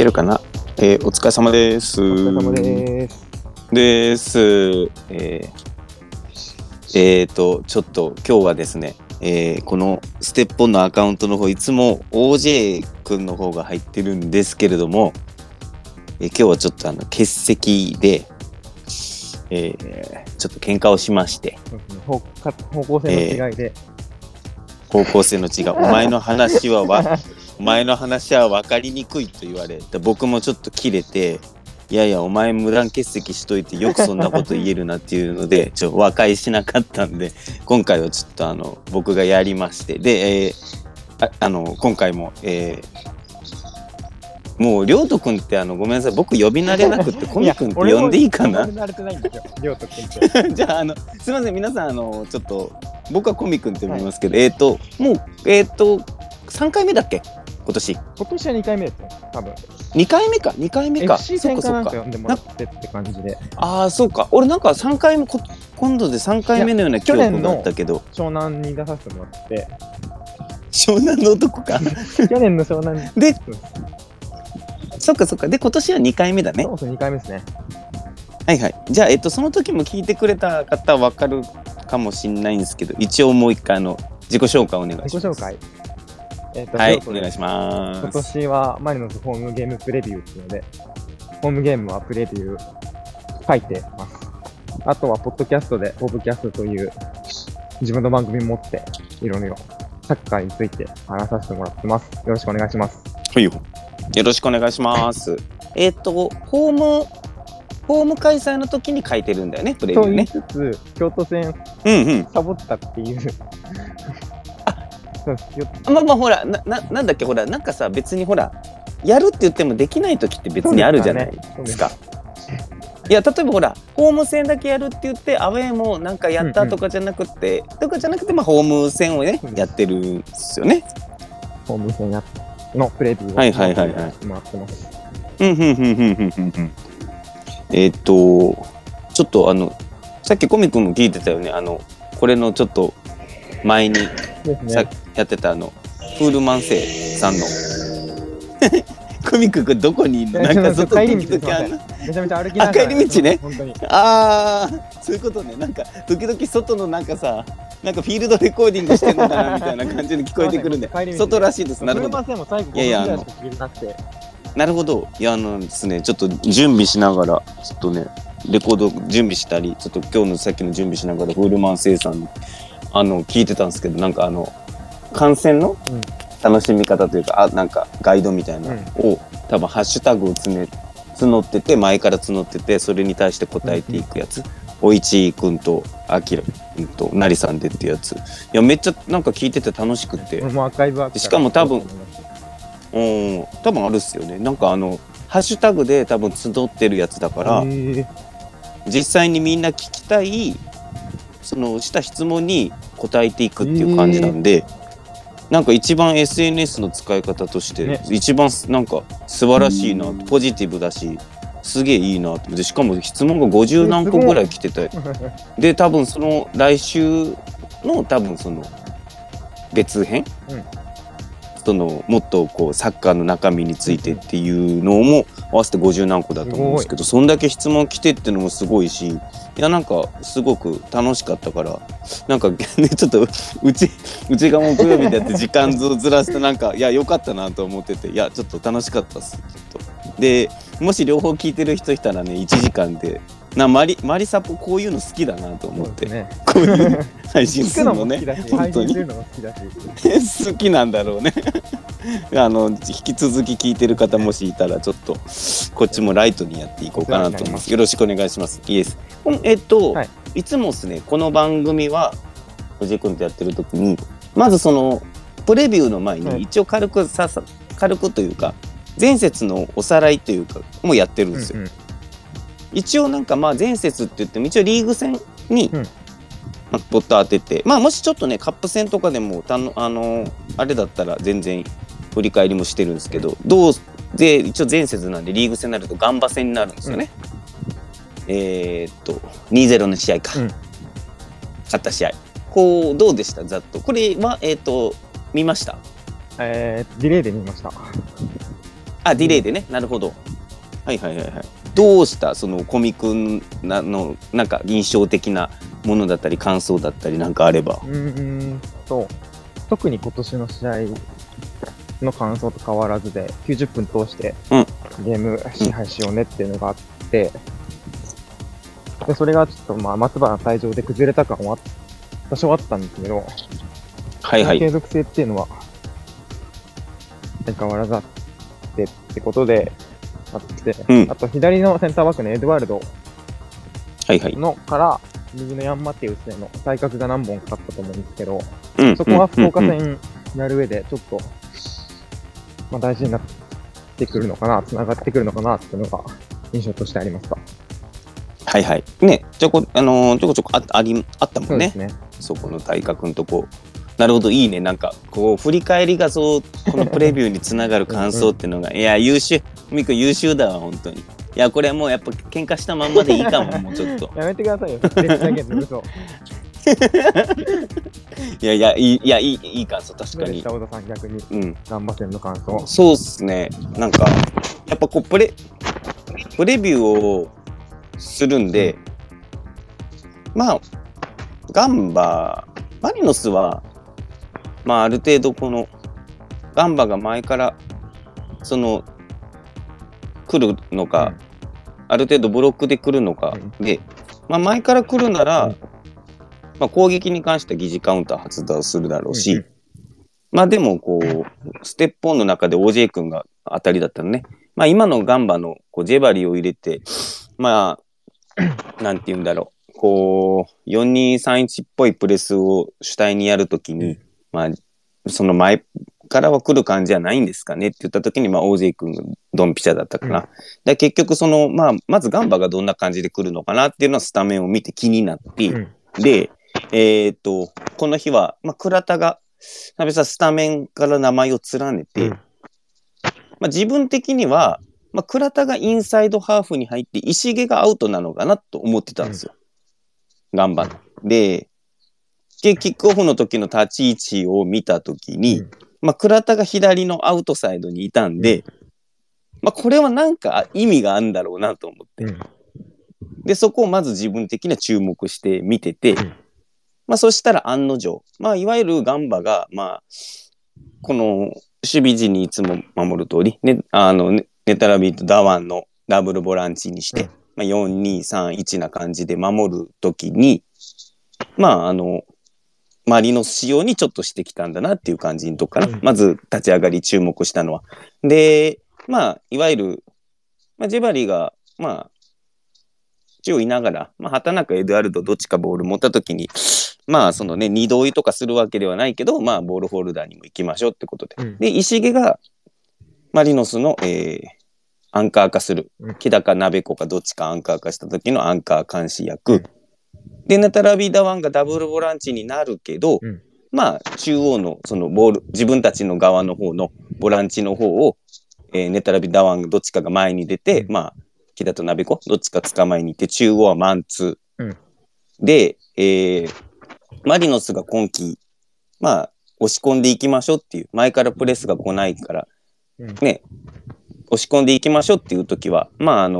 けるかな、お疲れ様です。お疲れ様です。ちょっと今日はですね、このステップオンのアカウントの方いつも OJ 君の方が入ってるんですけれども、今日はちょっと欠席で、ちょっと喧嘩をしまして、方向性の違いで、方向性の違い、お前の話は分かりにくいと言われて、僕もちょっとキレて、いやいやお前無断欠席しといてよくそんなこと言えるなっていうのでちょっと和解しなかったんで、今回はちょっと僕がやりまして、で、今回も、もうりょうとくんってごめんなさい、僕呼び慣れなくってコミくんって呼んでいいかな。俺も呼び慣れてないんですよりょうとくんってじゃあすいません皆さん、ちょっと僕はコミくんって呼びますけど、はい、もう3回目だっけ今年は2回目ですね、多分2回目か FC 戦かなんか呼んでもらってって感じで、ああそうか、俺なんか3回目今度で3回目のような記憶だったけど、湘南に出させてもらって、湘南の男か去年の湘南で、そっかで今年は2回目だね。そう2回目ですね。はいはい、じゃあその時も聞いてくれた方は分かるかもしれないんですけど、一応もう一回自己紹介お願いします。自己紹介はい、お願いします。今年はマリノスホームゲームプレビューっていうので、ホームゲームはプレビュー書いてます。あとはポッドキャストでオブキャストという自分の番組持って、いろいろサッカーについて話させてもらってます。よろしくお願いします。はいよ、よろしくお願いします。ホーム開催の時に書いてるんだよね、プレビューね。そう言いつつ京都戦、サボったっていうまあほら なんだっけ、ほらなんかさ、別にほらやるって言ってもできない時って別にあるじゃないですか。いや例えばほらホーム戦だけやるって言ってアウェーもなんかやったとかじゃなくて、まあホーム戦をねやってるんですよね。ホーム戦のプレビューを回ってます。ちょっとさっきコミ君も聞いてたよね、これのちょっと前にさやってたフールマンセイさんのコミックどこにいるの、なんか外時々めちゃめちゃ歩きながら帰り道ね、本当にそういうことね、なんか時々外のなんかさ、なんかフィールドレコーディングしてるのかなみたいな感じに聞こえてくるんで外らしいです。なるほど。フールマンセイも最後5分ぐらいしか聞けなくて、なるほど。いやですね、ちょっと準備しながらちょっとねレコード準備したり、ちょっと今日のさっきの準備しながらフールマンセイさん聞いてたんですけど、なんか観戦の楽しみ方というか、なんかガイドみたいなのを、多分ハッシュタグを募ってて、前から募ってて、それに対して答えていくやつ、おいちくんとあきらくんとなりさんでっていうやつ、いやめっちゃなんか聞いてて楽しくて、しかも多分あるっすよね、なんかハッシュタグで多分募ってるやつだから、実際にみんな聞きたいそのした質問に答えていくっていう感じなんで、なんか一番 SNS の使い方として一番なんか素晴らしいな、ポジティブだしすげえいいなと思って、しかも質問が50何個ぐらい来てたりで、多分その来週の多分その別編、そのもっとこうサッカーの中身についてっていうのも合わせて50何個だと思うんですけど、そんだけ質問来てってのもすごいし、いやなんかすごく楽しかったから、なんかねちょっとうちが木曜日でやって時間をずらして、なんかいや良かったなと思ってて、いやちょっと楽しかったっす。ちょっとでもし両方聞いてる人いたらね、1時間でマリサポこういうの好きだなと思って、ね、こういう配信するのね本当に好きなんだろうね引き続き聞いてる方もしいたら、ちょっとこっちもライトにやっていこうかなと思います。よろしくお願いします。イエス。はい、いつもですねこの番組はおじいくんとやってる時に、まずそのプレビューの前に一応軽くというか前節のおさらいというかもやってるんですよ、一応なんかまあ前節って言っても一応リーグ戦にポット当てて、まあもしちょっとねカップ戦とかでもあれだったら全然振り返りもしてるんですけど、で一応前節なんでリーグ戦になるとガンバ戦になるんですよね、2-0 の試合か、勝った試合こうどうでした？ざっとこれは見ました？ディレイで見ました。あ、ディレイでね、なるほど。はいはいはいはい。どうしたそのコミ君のなんか印象的なものだったり感想だったりなんかあれば。特に今年の試合の感想と変わらずで90分通してゲーム支配しようねっていうのがあって、でそれがちょっとまあ松原の退場で崩れた感は多少あったんですけど、はいはい、継続性っていうのは変わらずあってってことであって、うん、あと左のセンターバックのエドワルドのから右のヤンマティウスへの対角が何本かかったと思うんですけど、うん、そこは福岡戦やる上でちょっと、まあ、大事になってくるのかな、つながってくるのかなっていうのが印象としてありました。はいはいね、ちょこちょこ あったもん ね、そこの対角のとこ。なるほど、いいね。なんかこう振り返りがそうこのプレビューにつながる感想っていうのがいや優秀、みくん優秀だわ本当に。いやこれはもうやっぱ喧嘩したまんまでいいかももうちょっとやめてくださいよいやいやいい感想確かに。小田さん逆に、うん、頑張ってんの感想。そうっすね。なんかやっぱこうプレビューをするんで、まあマリノスはまあある程度このガンバが前からその来るのか、ある程度ブロックで来るのかで、まあ前から来るならまあ攻撃に関しては疑似カウンター発動するだろうし、まあでもこうステップオンの中で OJ 君が当たりだったのね。まあ今のガンバのこうジェバリを入れて、まあなんて言うんだろう、こう 4-2-3-1 っぽいプレスを主体にやるときに、まあその前からは来る感じじゃないんですかねって言ったときに、まあ OJ 君がドンピシャだったから、で結局その、まあ、まずガンバがどんな感じで来るのかなっていうのはスタメンを見て気になって、で、この日は、まあ、倉田がスタメンから名前を連ねて、まあ、自分的には、まあ、倉田がインサイドハーフに入って石毛がアウトなのかなと思ってたんですよ、ガンバの。で、キックオフの時の立ち位置を見た時に、まあ、倉田が左のアウトサイドにいたんで、まあ、これはなんか意味があるんだろうなと思って、でそこをまず自分的には注目して見てて、まあ、そしたら案の定、まあ、いわゆるガンバが、まあ、この守備陣にいつも守る通り、ね、ネタラビとダワンのダブルボランチにして、まあ、4-2-3-1 な感じで守るときに、まあ、マリノス仕様にちょっとしてきたんだなっていう感じのとこかな。まず立ち上がり注目したのは。で、まあ、いわゆる、まあ、ジェバリが、まあ、一応いながら、まあ、畑中、エドアルド、どっちかボール持ったときに、まあ、そのね、二同意とかするわけではないけど、まあ、ボールホルダーにも行きましょうってことで。で、石毛が、マリノスの、アンカー化する。木高、鍋子かどっちかアンカー化した時のアンカー監視役。で、ナタラビダワンがダブルボランチになるけど、まあ、中央の、そのボール、自分たちの側の方のボランチの方を、ネタラビダワンがどっちかが前に出て、まあ、木田と鍋子、どっちか捕まえに行って、中央はマンツー。で、マリノスが今季、まあ、押し込んでいきましょうっていう、前からプレスが来ないから、ね、押し込んでいきましょうっていう時は、まあ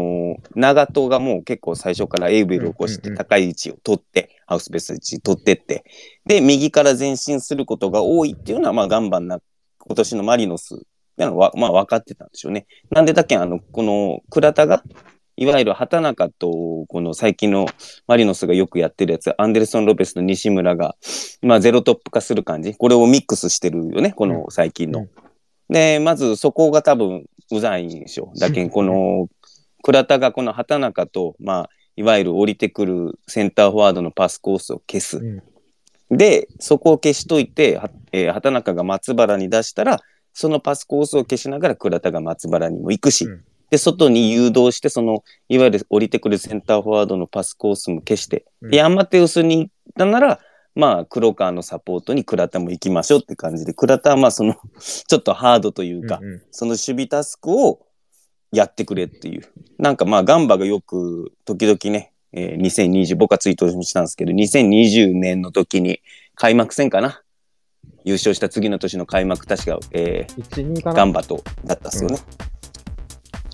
長戸がもう結構最初からエイベルを起こして高い位置を取って、ハウスベース位置取ってって、で、右から前進することが多いっていうのは、まあ、ガンバンな、今年のマリノスってのは、まあ、分かってたんでしょうね。なんでだけこの倉田が、いわゆる畑中と、この最近のマリノスがよくやってるやつ、アンデルソン・ロペスと西村が、まあ、ゼロトップ化する感じ、これをミックスしてるよね、この最近の。で、まずそこが多分、うざいんでしょ。だけどこの倉田がこの畑中と、まあ、いわゆる降りてくるセンターフォワードのパスコースを消す、でそこを消しといて畑中が松原に出したらそのパスコースを消しながら倉田が松原にも行くし、で外に誘導してそのいわゆる降りてくるセンターフォワードのパスコースも消して、ヤンマテウスに行ったならまあ、黒川のサポートに倉田も行きましょうって感じで、倉田はまあそのちょっとハードというか、その守備タスクをやってくれっていう、なんかまあガンバがよく時々ね、2020僕はツイートしたんですけど、2020年の時に開幕戦かな、優勝した次の年の開幕確か、ガンバとだったっすよね、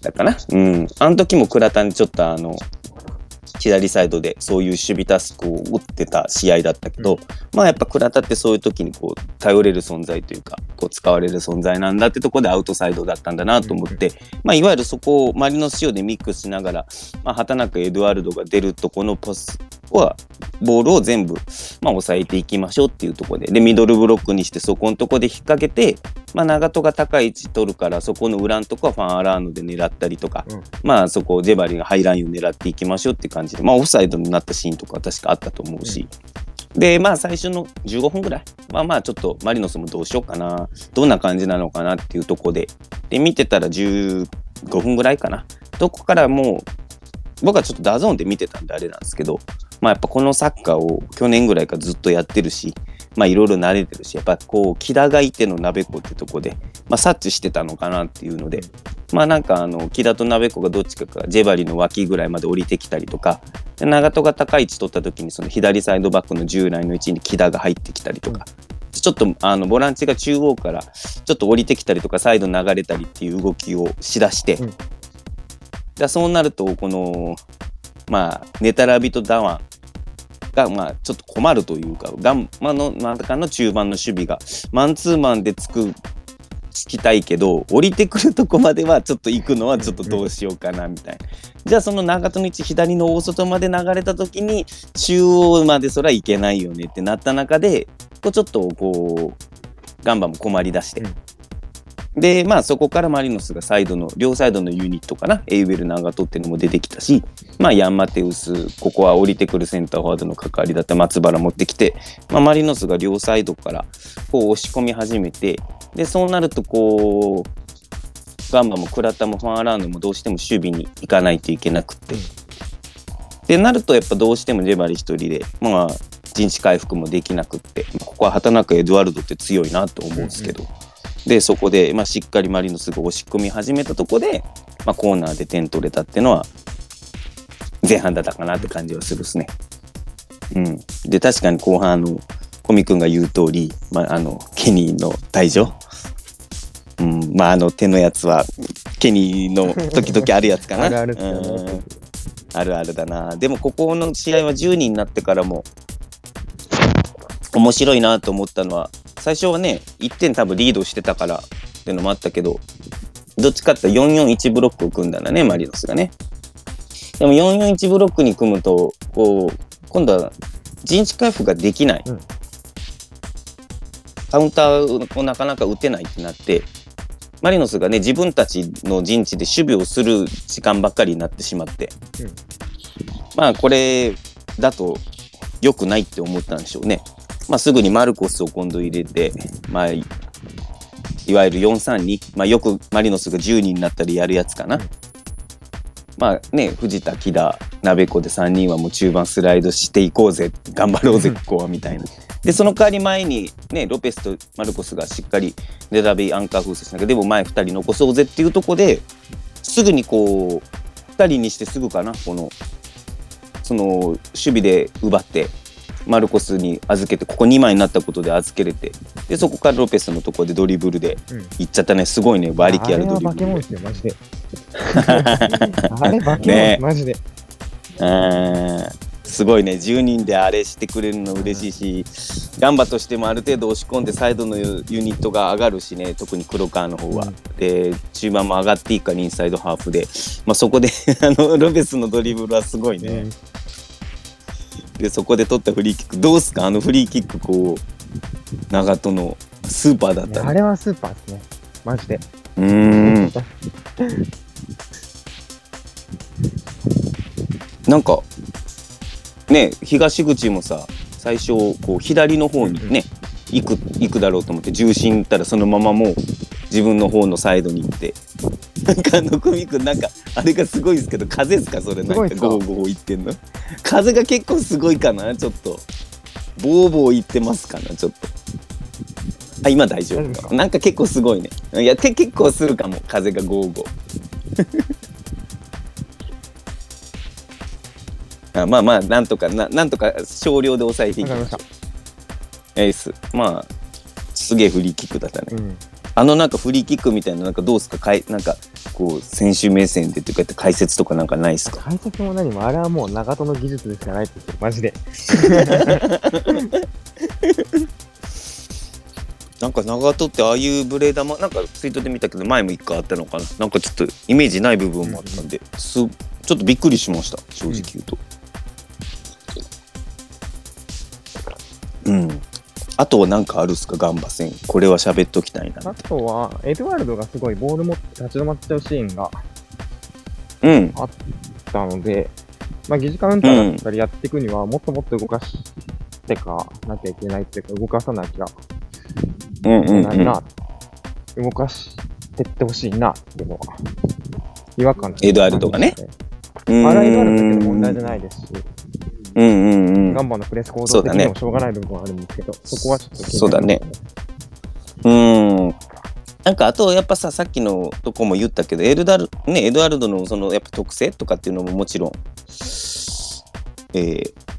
ったかな。うん。あの時も倉田にちょっと左サイドでそういう守備タスクを負ってた試合だったけど、うん、まあやっぱ倉田ってそういう時にこう頼れる存在というかこう使われる存在なんだってところでアウトサイドだったんだなと思って、うん、まあいわゆるそこをマリノス仕様でミックスしながら、まあ、畑中エドワルドが出るとこのパスはボールを全部まあ抑えていきましょうっていうところでミドルブロックにしてそこのところで引っ掛けて、まあ、長戸が高い位置取るからそこの裏のとこはファン・アラーノで狙ったりとか、うん、まあそこジェバリがハイラインを狙っていきましょうっていう感じ、まあ、オフサイドになったシーンとか確かあったと思うし、うん、でまあ最初の15分ぐらいはまあちょっとマリノスもどうしようかなどんな感じなのかなっていうところ で見てたら15分ぐらいかなどこからもう僕はちょっとダゾーンで見てたんであれなんですけど、まあ、やっぱこのサッカーを去年ぐらいからずっとやってるしいろいろ慣れてるしやっぱこう木田がいての鍋子ってとこで、まあ、察知してたのかなっていうので、まあ、なんか木田と鍋子がどっちかがジェバリの脇ぐらいまで降りてきたりとかで長戸が高い位置取った時にその左サイドバックの従来の位置に木田が入ってきたりとか、ちょっとボランチが中央からちょっと降りてきたりとかサイド流れたりっていう動きをしだして、うんだそうなるとこの、まあ、ネタラビとダワンが、まあ、ちょっと困るというかガンマの中の中盤の守備がマンツーマンでつきたいけど降りてくるとこまではちょっと行くのはちょっとどうしようかなみたいなじゃあその長戸の位置左の大外まで流れた時に中央までそりゃいけないよねってなった中でこうちょっとこうガンバも困りだして。うんでまあ、そこからマリノスが両サイドのユニットかなエイウェル長戸っていうのも出てきたし、まあ、ヤンマテウスここは降りてくるセンターフォワードの関わりだった松原持ってきて、まあ、マリノスが両サイドからこう押し込み始めてでそうなるとこうガンバも倉田もファン・アラーノもどうしても守備に行かないといけなくてでなるとやっぱどうしてもジェバリ一人でまあ陣地回復もできなくってここは畑中エドワルドって強いなと思うんですけど。でそこで、まあ、しっかりマリノスが押し込み始めたとこで、まあ、コーナーで点取れたっていうのは前半だったかなって感じはするですね。うん、で確かに後半小見君が言う通り、まあ、ケニーの退場、うんまあ、手のやつはケニーの時々あるやつかなあるあるだな。でもここの試合は10人になってからも面白いなと思ったのは最初はね1点多分リードしてたからってのもあったけどどっちかって 4-4-1 ブロックを組んだんだねマリノスがね。でも 4-4-1 ブロックに組むとこう今度は陣地回復ができない、うん、カウンターをなかなか打てないってなってマリノスがね自分たちの陣地で守備をする時間ばっかりになってしまって、うん、まあこれだと良くないって思ったんでしょうね。まあ、すぐにマルコスを今度入れて、まあ、いわゆる 4-3-2、まあ、よくマリノスが10人になったりやるやつかな、まあね、藤田、木田、鍋子で3人はもう中盤スライドしていこうぜ頑張ろうぜここはみたいなでその代わり前に、ね、ロペスとマルコスがしっかりデラビーアンカー封鎖しなきゃでも前2人残そうぜっていうところですぐにこう2人にしてすぐかなその守備で奪ってマルコスに預けてここ2枚になったことで預けれてでそこからロペスのところでドリブルでいっちゃったね、うん、すごいね馬力あるドリブルであれは化け物ですよマジであれ化け物、ね、マジですごいね10人であれしてくれるの嬉しいし、うん、ガンバとしてもある程度押し込んでサイドのユニットが上がるしね特に黒川の方は、うん、で中盤も上がっていいからインサイドハーフで、まあ、そこでロペスのドリブルはすごいね、うんでそこで取ったフリーキックどうすかフリーキックこう長戸のスーパーだった、ね、あれはスーパーですねマジでなんかね東口もさ最初こう左の方にね行くだろうと思って重心いったらそのままもう自分の方のサイドに行ってなんか小見君なんかあれがすごいですけど風ですかそれなんかゴーゴーいってんの風が結構すごいかなちょっとボーボーいってますかなちょっとあ今大丈夫かなんか結構すごいねいや結構するかも風がゴーゴーあまあまあなんとか少量で抑えていきましょうエースまあすげえフリーキックだったね、うんなんかフリーキックみたいななんかどうすかなんかこう選手目線でとかって解説とかなんかないですか？解説も何もあれはもう長友の技術でしかないって言ってマジでなんか長友ってああいうブレーダーもなんかツイートで見たけど前も一回あったのかな、なんかちょっとイメージない部分もあったんで、うん、ちょっとびっくりしました正直言うと、うん、うん、あとは何かあるっすかガンバ戦、これは喋っときたいな。あとはエドワルドがすごいボール持って立ち止まっちゃうシーンがあったので、うん、まあ、疑似カウンターだったりやっていくにはもっともっと動かしてかなきゃいけないっていうか、動かさなきゃないな、動かしてってほしいなっていうのは違和感、エドワルドがね、あらエドワルドだけど問題じゃないですし、ガンバのプレス行動的にもしょうがない部分はあるんですけど、 そこはちょっと気になる、そうだね、なんかあとやっぱさ、さっきのとこも言ったけどエドワルドのそのやっぱ特性とかっていうのももちろん、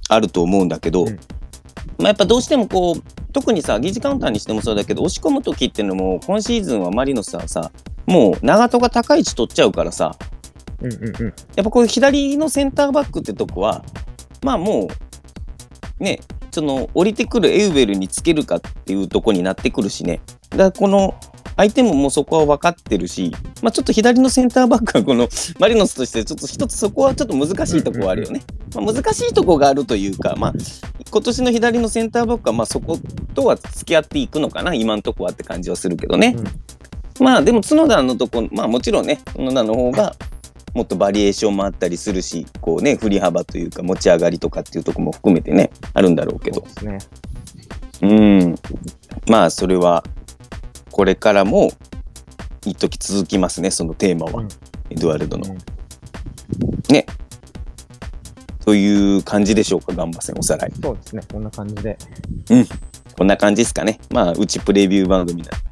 あると思うんだけど、うん、まあ、やっぱどうしてもこう特にさ疑似カウンターにしてもそうだけど押し込む時っていうのも今シーズンはマリノスはさもう長戸が高い位置取っちゃうからさ、やっぱこういう左のセンターバックってとこはまあもうねその降りてくるエウベルにつけるかっていうとこになってくるしね、だからこの相手ももうそこは分かってるし、まあ、ちょっと左のセンターバックはこのマリノスとしてちょっと一つそこはちょっと難しいとこはあるよね、まあ、難しいとこがあるというか、まあ、今年の左のセンターバックはまあそことは付き合っていくのかな今のとこはって感じはするけどね、うん、まあでも角田のとこ、まあ、もちろんね角田の方がもっとバリエーションもあったりするしこうね振り幅というか持ち上がりとかっていうとこも含めてねあるんだろうけど、そうですね、まあそれはこれからも一時続きますねそのテーマは、うん、エドワルドの、うん、ねという感じでしょうかガンバ戦おさらい、そうですねこんな感じで、こんな感じですかね、まあうちプレビュー番組なんで